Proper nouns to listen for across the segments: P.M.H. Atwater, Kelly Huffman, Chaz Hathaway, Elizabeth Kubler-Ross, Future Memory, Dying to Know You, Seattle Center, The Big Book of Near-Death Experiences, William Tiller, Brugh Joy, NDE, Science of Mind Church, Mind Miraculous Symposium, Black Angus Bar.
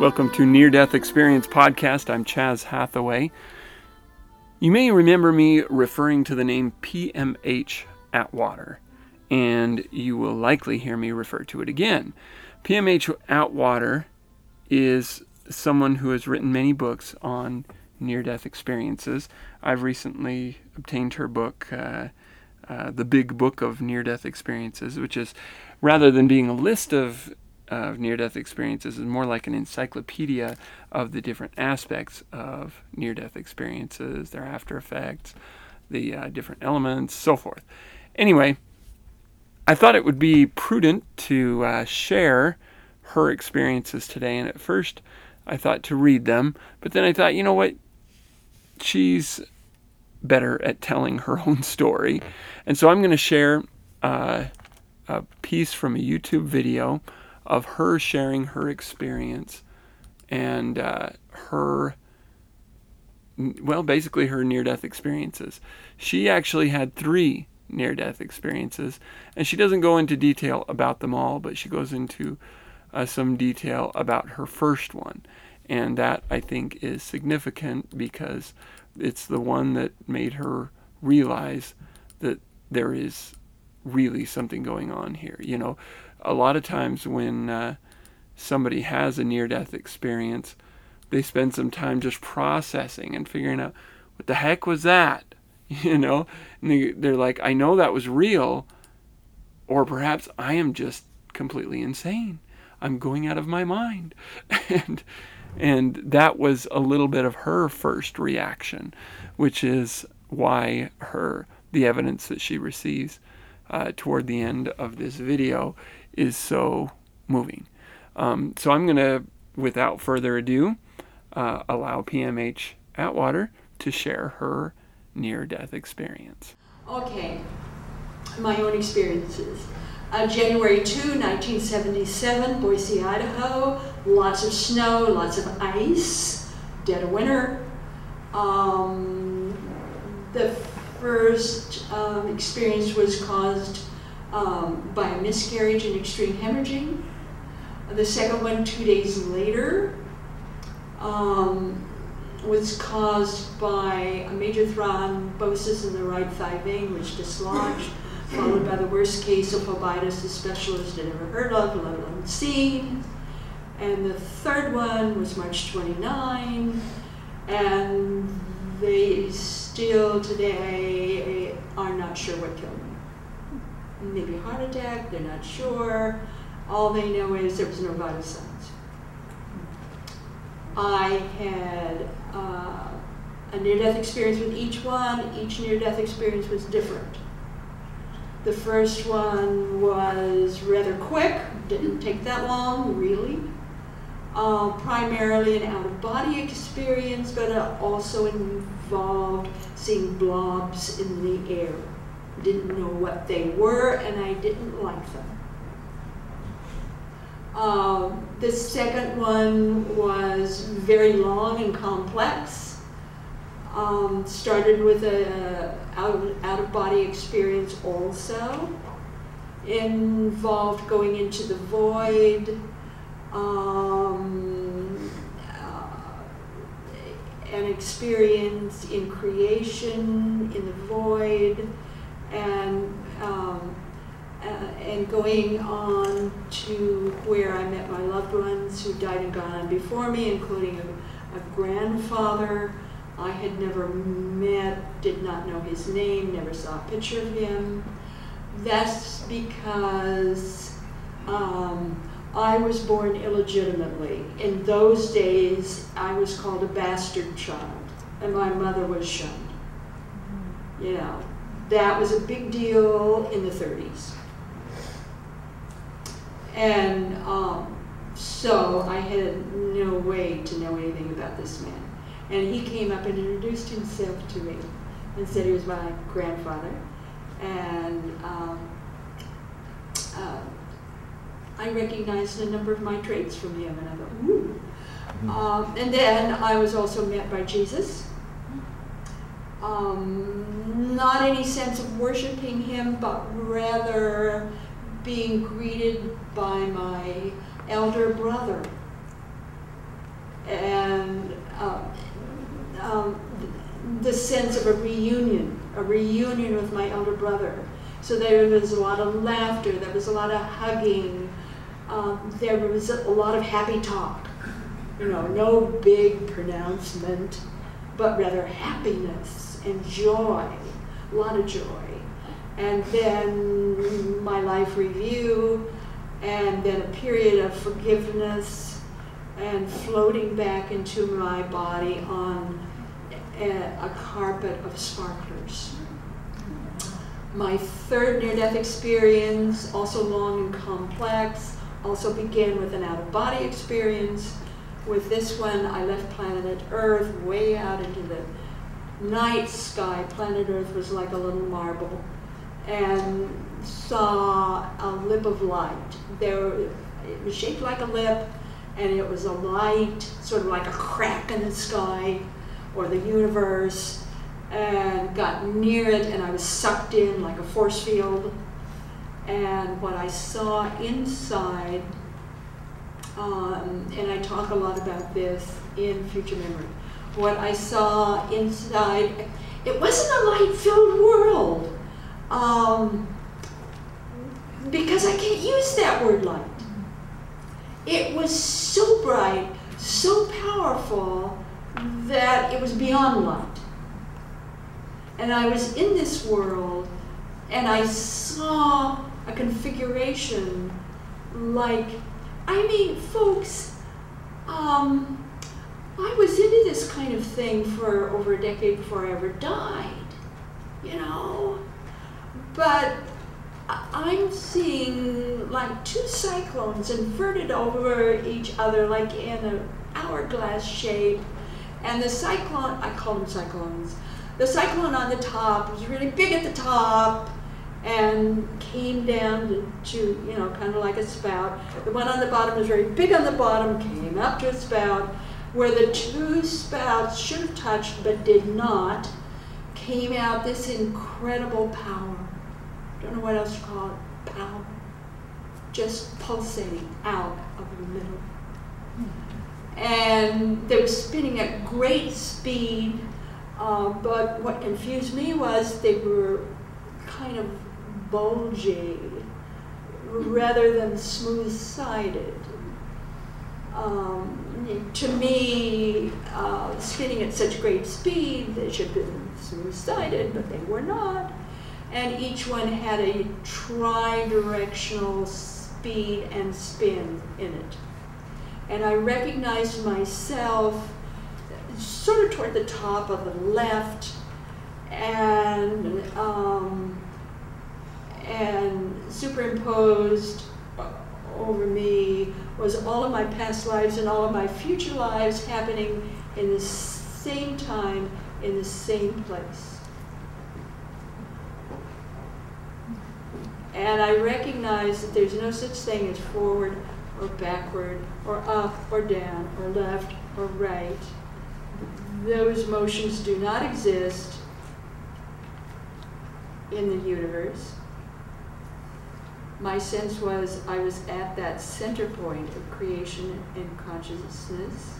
Welcome to Near-Death Experience Podcast. I'm Chaz Hathaway. You may remember me referring to the name P.M.H. Atwater, and you will likely hear me refer to it again. P.M.H. Atwater is someone who has written many books on near-death experiences. I've recently obtained her book, The Big Book of Near-Death Experiences, which is, rather than being a list of near-death experiences, is more like an encyclopedia of the different aspects of near-death experiences, their after effects, the different elements, so forth. Anyway, I thought it would be prudent to share her experiences today, and at first I thought to read them, but then I thought, you know what, she's better at telling her own story, and so I'm going to share a piece from a YouTube video of her sharing her experience and her near-death experiences. She actually had 3 near-death experiences, and she doesn't go into detail about them all, but she goes into some detail about her first one. And that, I think, is significant because it's the one that made her realize that there is really something going on here. You know, a lot of times when somebody has a near-death experience, they spend some time just processing and figuring out, what the heck was that? You know, and they're like, I know that was real, or perhaps I am just completely insane. I'm going out of my mind. And that was a little bit of her first reaction, which is why the evidence that she receives toward the end of this video is so moving. So I'm going to, without further ado, allow P.M.H. Atwater to share her near-death experience. Okay, my own experiences. January 2, 1977, Boise, Idaho. Lots of snow, lots of ice, dead of winter. The first experience was caused by a miscarriage and extreme hemorrhaging. The second one, 2 days later, was caused by a major thrombosis in the right thigh vein, which dislodged, followed by the worst case of phlebitis the specialist had ever heard of, let alone seen. And the third one was March 29, and they still today are not sure what killed me. Maybe a heart attack, they're not sure. All they know is there was no vital signs. I had a near-death experience with each one. Each near-death experience was different. The first one was rather quick, didn't take that long, really. Primarily an out-of-body experience, but it also involved seeing blobs in the air. Didn't know what they were, and I didn't like them. The second one was very long and complex. Started with a out-of-body experience also. Involved going into the void, an experience in creation, in the void, and going on to where I met my loved ones who died and gone on before me, including a grandfather I had never met, did not know his name, never saw a picture of him. That's because I was born illegitimately. In those days, I was called a bastard child, and my mother was shunned. You know, that was a big deal in the 30s. And so I had no way to know anything about this man. And he came up and introduced himself to me and said he was my grandfather. And I recognized a number of my traits from him, and I thought, ooh. Mm-hmm. And then I was also met by Jesus. Not any sense of worshiping him, but rather being greeted by my elder brother and the sense of a reunion with my elder brother. So there was a lot of laughter, there was a lot of hugging, there was a lot of happy talk. You know, no big pronouncement, but rather happiness and joy, a lot of joy. And then my life review, and then a period of forgiveness and floating back into my body on a carpet of sparklers. My third near-death experience, also long and complex, also began with an out-of-body experience. With this one, I left planet Earth way out into the night sky. Planet Earth was like a little marble, and saw a lip of light. There, it was shaped like a lip, and it was a light, sort of like a crack in the sky or the universe, and got near it, and I was sucked in like a force field. And what I saw inside, and I talk a lot about this in Future Memory, what I saw inside, it wasn't a light-filled world, because I can't use that word light. It was so bright, so powerful, that it was beyond light. And I was in this world, and I saw a configuration like, I mean, folks, I was into this kind of thing for over a decade before I ever died, you know? But I'm seeing like two cyclones inverted over each other, like in an hourglass shape. And the cyclone, I call them cyclones, the cyclone on the top was really big at the top and came down to, you know, kind of like a spout. The one on the bottom was very big on the bottom, came up to a spout, where the two spouts should have touched but did not, came out this incredible power. Don't know what else to call it, power. Just pulsating out of the middle. And they were spinning at great speed. But what confused me was they were kind of bulgy rather than smooth-sided. To me, spinning at such great speed, they should have been smooth-sided, but they were not. And each one had a tri-directional speed and spin in it. And I recognized myself sort of toward the top of the left, and superimposed over me was all of my past lives and all of my future lives happening in the same time, in the same place. And I recognize that there's no such thing as forward or backward or up or down or left or right. Those motions do not exist in the universe. My sense was I was at that center point of creation and consciousness,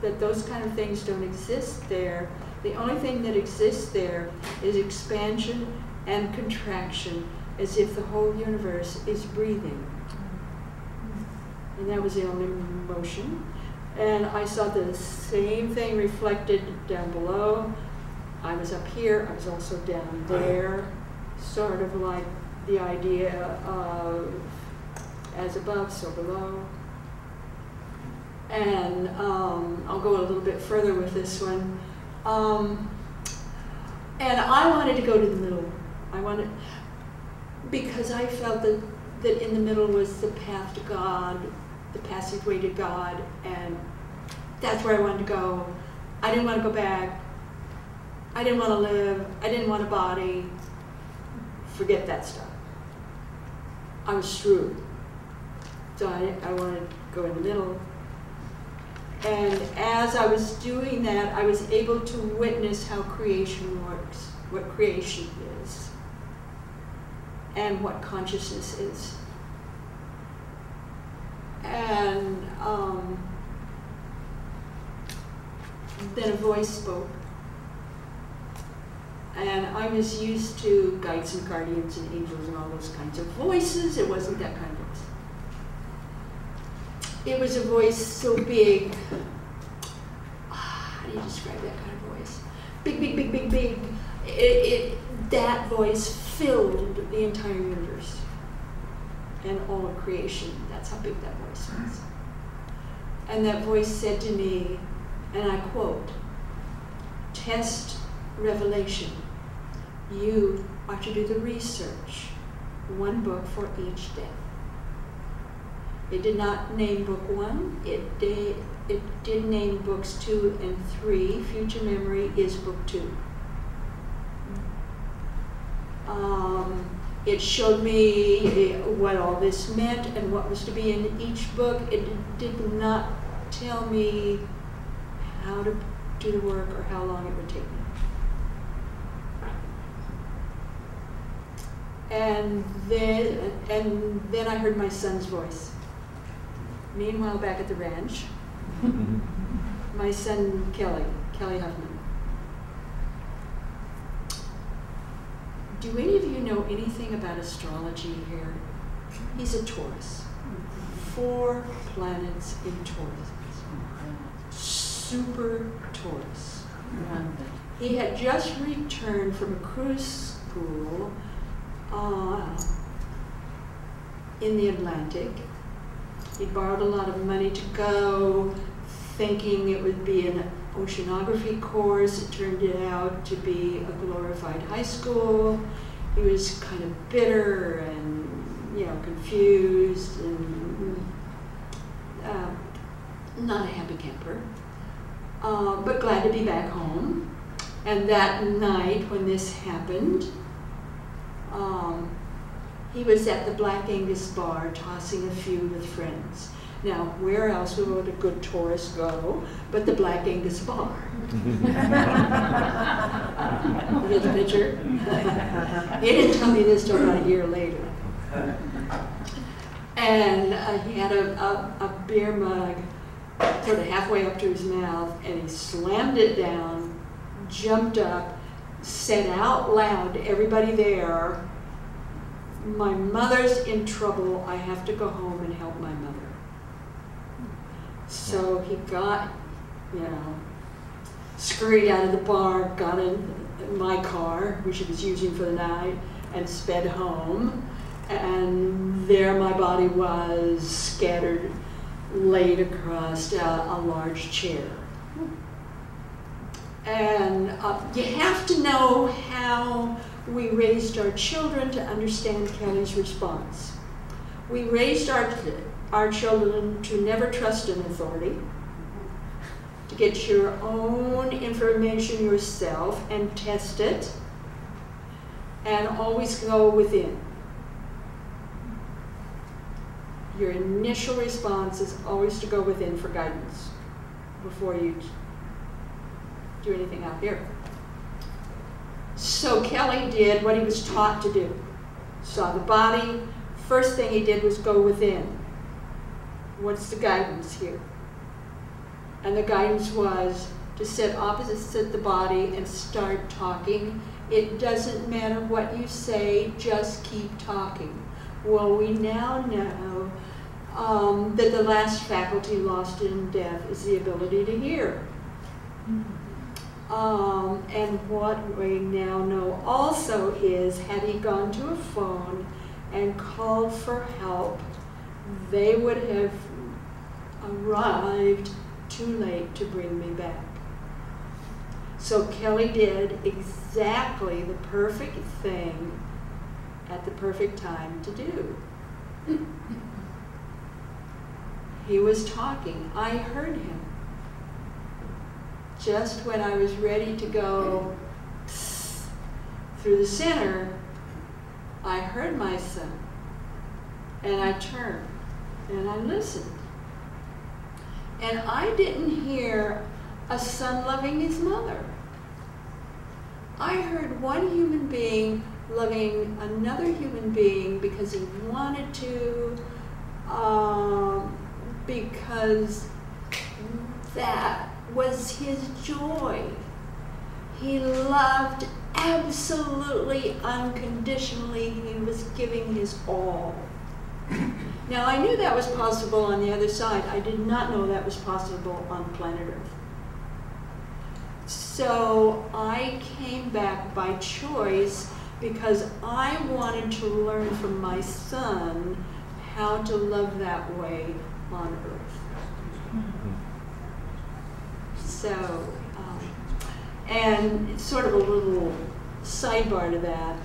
that those kind of things don't exist there. The only thing that exists there is expansion and contraction, as if the whole universe is breathing. And that was the only motion. And I saw the same thing reflected down below. I was up here, I was also down there, sort of like the idea of as above, so below. And I'll go a little bit further with this one. And I wanted to go to the middle. I wanted, because I felt that in the middle was the path to God, the passageway to God, and that's where I wanted to go. I didn't want to go back. I didn't want to live. I didn't want a body. Forget that stuff. I was screwed. So I wanted to go in the middle. And as I was doing that, I was able to witness how creation works, what creation is, and what consciousness is. And Then a voice spoke. And I was used to guides and guardians and angels and all those kinds of voices. It wasn't that kind of voice. It was a voice so big. How do you describe that kind of voice? Big, big, big, big, big. That voice filled the entire universe and all of creation. That's how big that voice was. And that voice said to me, and I quote, "Test revelation. You are to do the research, one book for each death." It did not name book one. It did name books 2 and 3. Future Memory is book 2. It showed me what all this meant and what was to be in each book. It did not tell me how to do the work or how long it would take me. And then I heard my son's voice. Meanwhile, back at the ranch, my son Kelly Huffman. "Do any of you know anything about astrology here?" He's a Taurus. 4 planets in Taurus. Super Taurus. He had just returned from a cruise school in the Atlantic. He borrowed a lot of money to go, thinking it would be an oceanography course. It turned out to be a glorified high school. He was kind of bitter and, you know, confused and not a happy camper, but glad to be back home. And that night when this happened, he was at the Black Angus Bar tossing a few with friends. Now, where else would a good tourist go but the Black Angus Bar? You get the picture? He didn't tell me this till about a year later. And he had a beer mug sort of halfway up to his mouth, and he slammed it down, jumped up, said out loud to everybody there, "My mother's in trouble. I have to go home and help my mother." So he got, you know, scurried out of the bar, got in my car, which he was using for the night, and sped home. And there my body was scattered, laid across a large chair. And you have to know how we raised our children to understand Kelly's response. We raised our children to never trust an authority, to get your own information yourself and test it, and always go within. Your initial response is always to go within for guidance before you do anything out there. So Kelly did what he was taught to do. Saw the body, first thing he did was go within. What's the guidance here? And the guidance was to sit opposite the body and start talking. It doesn't matter what you say, just keep talking. Well, we now know that the last faculty lost in death is the ability to hear. And what we now know also is, had he gone to a phone and called for help, they would have arrived too late to bring me back. So Kelly did exactly the perfect thing at the perfect time to do. He was talking. I heard him. Just when I was ready to go through the center, I heard my son. And I turned. And I listened. And I didn't hear a son loving his mother. I heard one human being loving another human being because he wanted to, because that was his joy. He loved absolutely unconditionally. He was giving his all. Now, I knew that was possible on the other side. I did not know that was possible on planet Earth. So I came back by choice because I wanted to learn from my son how to love that way on Earth. So, and sort of a little sidebar to that.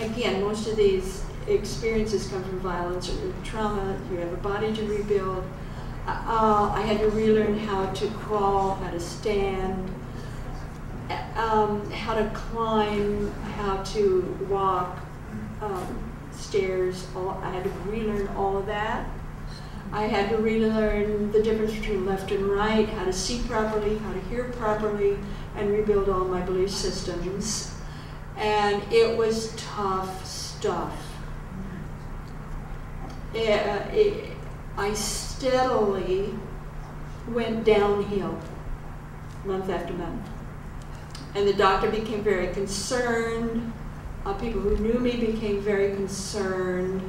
Again, most of these experiences come from violence or trauma. You have a body to rebuild. I had to relearn how to crawl, how to stand, how to climb, how to walk stairs. I had to relearn all of that. I had to relearn the difference between left and right, how to see properly, how to hear properly, and rebuild all my belief systems. And it was tough stuff. I steadily went downhill month after month. And the doctor became very concerned. People who knew me became very concerned.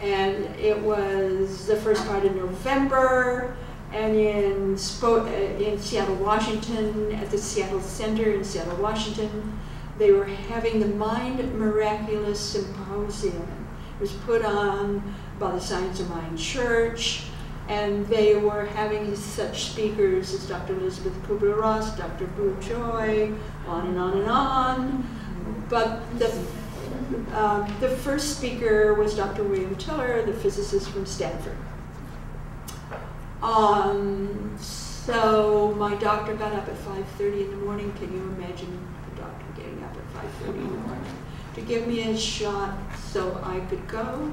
And it was the first part of November, and in Seattle, Washington, at the Seattle Center in Seattle, Washington, they were having the Mind Miraculous Symposium. It was put on by the Science of Mind Church, and they were having such speakers as Dr. Elizabeth Kubler-Ross, Dr. Brugh Joy, on and on and on. But the first speaker was Dr. William Tiller, the physicist from Stanford. So my doctor got up at 5:30 in the morning. Can you imagine the doctor getting up at 5:30 in the morning to give me a shot so I could go,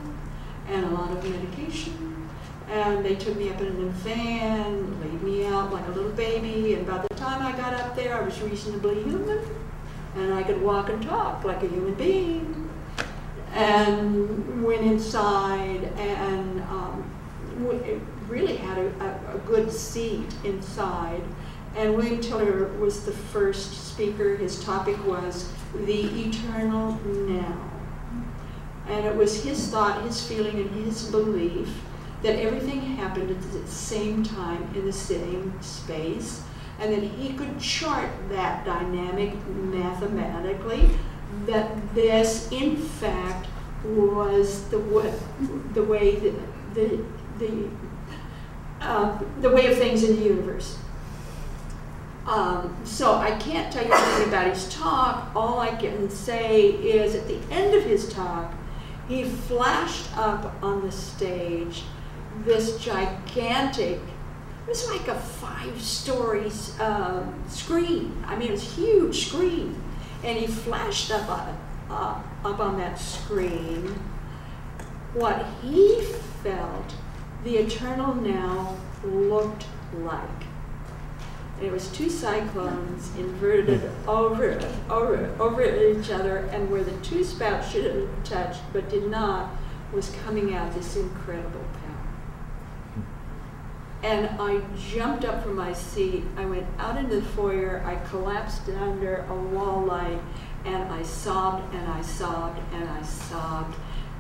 and a lot of medication. And they took me up in a van, laid me out like a little baby, and by the time I got up there, I was reasonably human. And I could walk and talk like a human being, and went inside, and really had a good seat inside. And William Tiller was the first speaker. His topic was the eternal now. And it was his thought, his feeling, and his belief that everything happened at the same time in the same space, and that he could chart that dynamic mathematically, that this, in fact, was the way of things in the universe. So I can't tell you anything about his talk. All I can say is at the end of his talk, he flashed up on the stage this gigantic, it was like a 5-story screen. I mean, it was a huge screen. And he flashed up on that screen what he felt the eternal now looked like. And it was two cyclones inverted over each other, and where the two spouts should have touched but did not was coming out this incredible path. And I jumped up from my seat, I went out into the foyer, I collapsed under a wall light, and I sobbed, and I sobbed, and I sobbed,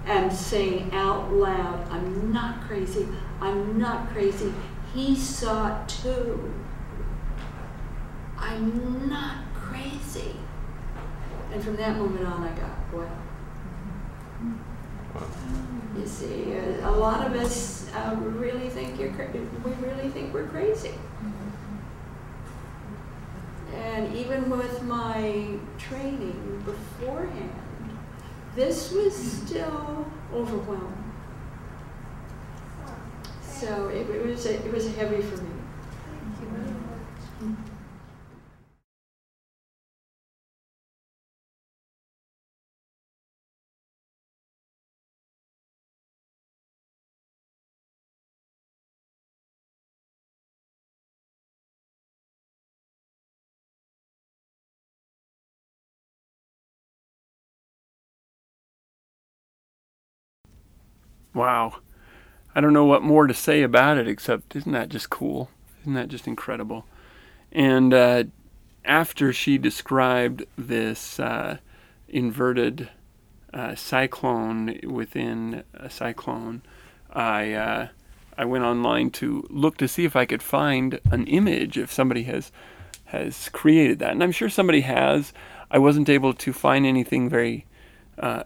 and saying out loud, I'm not crazy, I'm not crazy. He saw it too. I'm not crazy. And from that moment on, I got well. You see, a lot of us really think we really think we're crazy. And even with my training beforehand, this was still overwhelming. So it was heavy for me. Thank you very much. Wow. I don't know what more to say about it, except isn't that just cool? Isn't that just incredible? And after she described this inverted cyclone within a cyclone, I went online to look to see if I could find an image, if somebody has created that. And I'm sure somebody has. I wasn't able to find anything very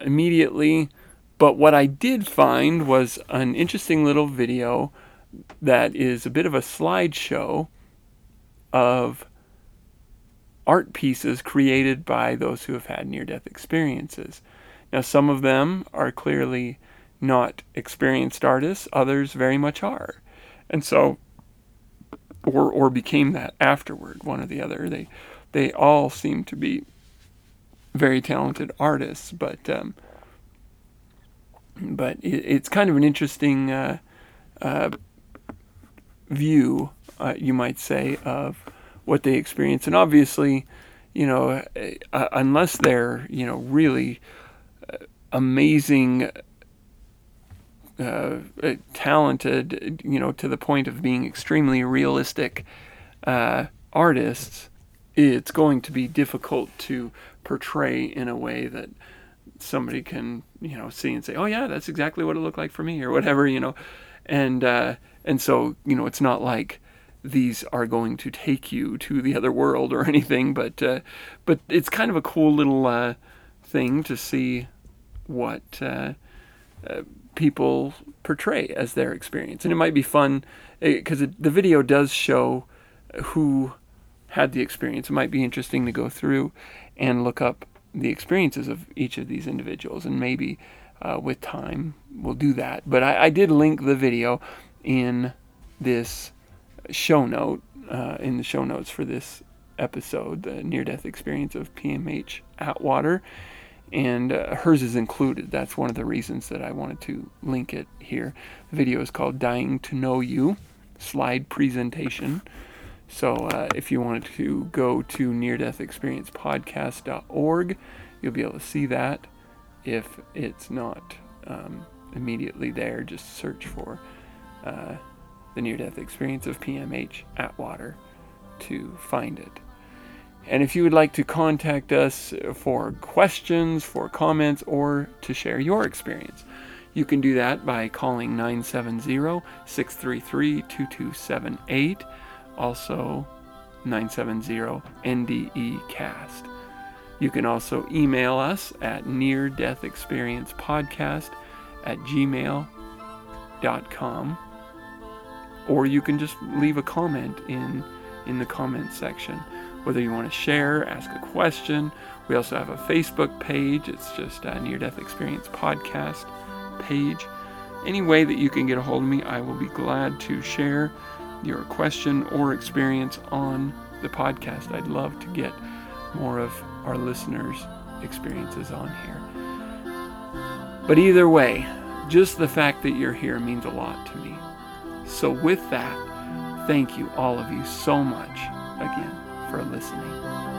immediately. But what I did find was an interesting little video that is a bit of a slideshow of art pieces created by those who have had near-death experiences. Now, some of them are clearly not experienced artists, others very much are. And so, or became that afterward, one or the other. They all seem to be very talented artists, but it's kind of an interesting view, you might say, of what they experience. And obviously, you know, unless they're, you know, really amazing, talented, you know, to the point of being extremely realistic artists, it's going to be difficult to portray in a way that somebody can, you know, see and say, oh yeah, that's exactly what it looked like for me, or whatever, you know. And so, you know, it's not like these are going to take you to the other world or anything, but it's kind of a cool little thing to see what people portray as their experience. And it might be fun, because the video does show who had the experience. It might be interesting to go through and look up the experiences of each of these individuals, and maybe with time we'll do that. But I did link the video in this show note, in the show notes for this episode, the near-death experience of P.M.H. Atwater, and hers is included. That's one of the reasons that I wanted to link it here. The video is called Dying to Know You, slide presentation. So if you wanted to go to neardeathexperiencepodcast.org, you'll be able to see that. If it's not immediately there, just search for the near-death experience of P.M.H. Atwater to find it. And if you would like to contact us for questions, for comments, or to share your experience, you can do that by calling 970-633-2278, also 970-NDE-CAST. You can also email us at neardeathexperiencepodcast@gmail.com, or you can just leave a comment in the comments section. Whether you want to share, ask a question. We also have a Facebook page. It's just a Near Death Experience Podcast page. Any way that you can get a hold of me, I will be glad to share your question or experience on the podcast. I'd love to get more of our listeners' experiences on here. But either way, just the fact that you're here means a lot to me. So with that, thank you, all of you, so much again for listening.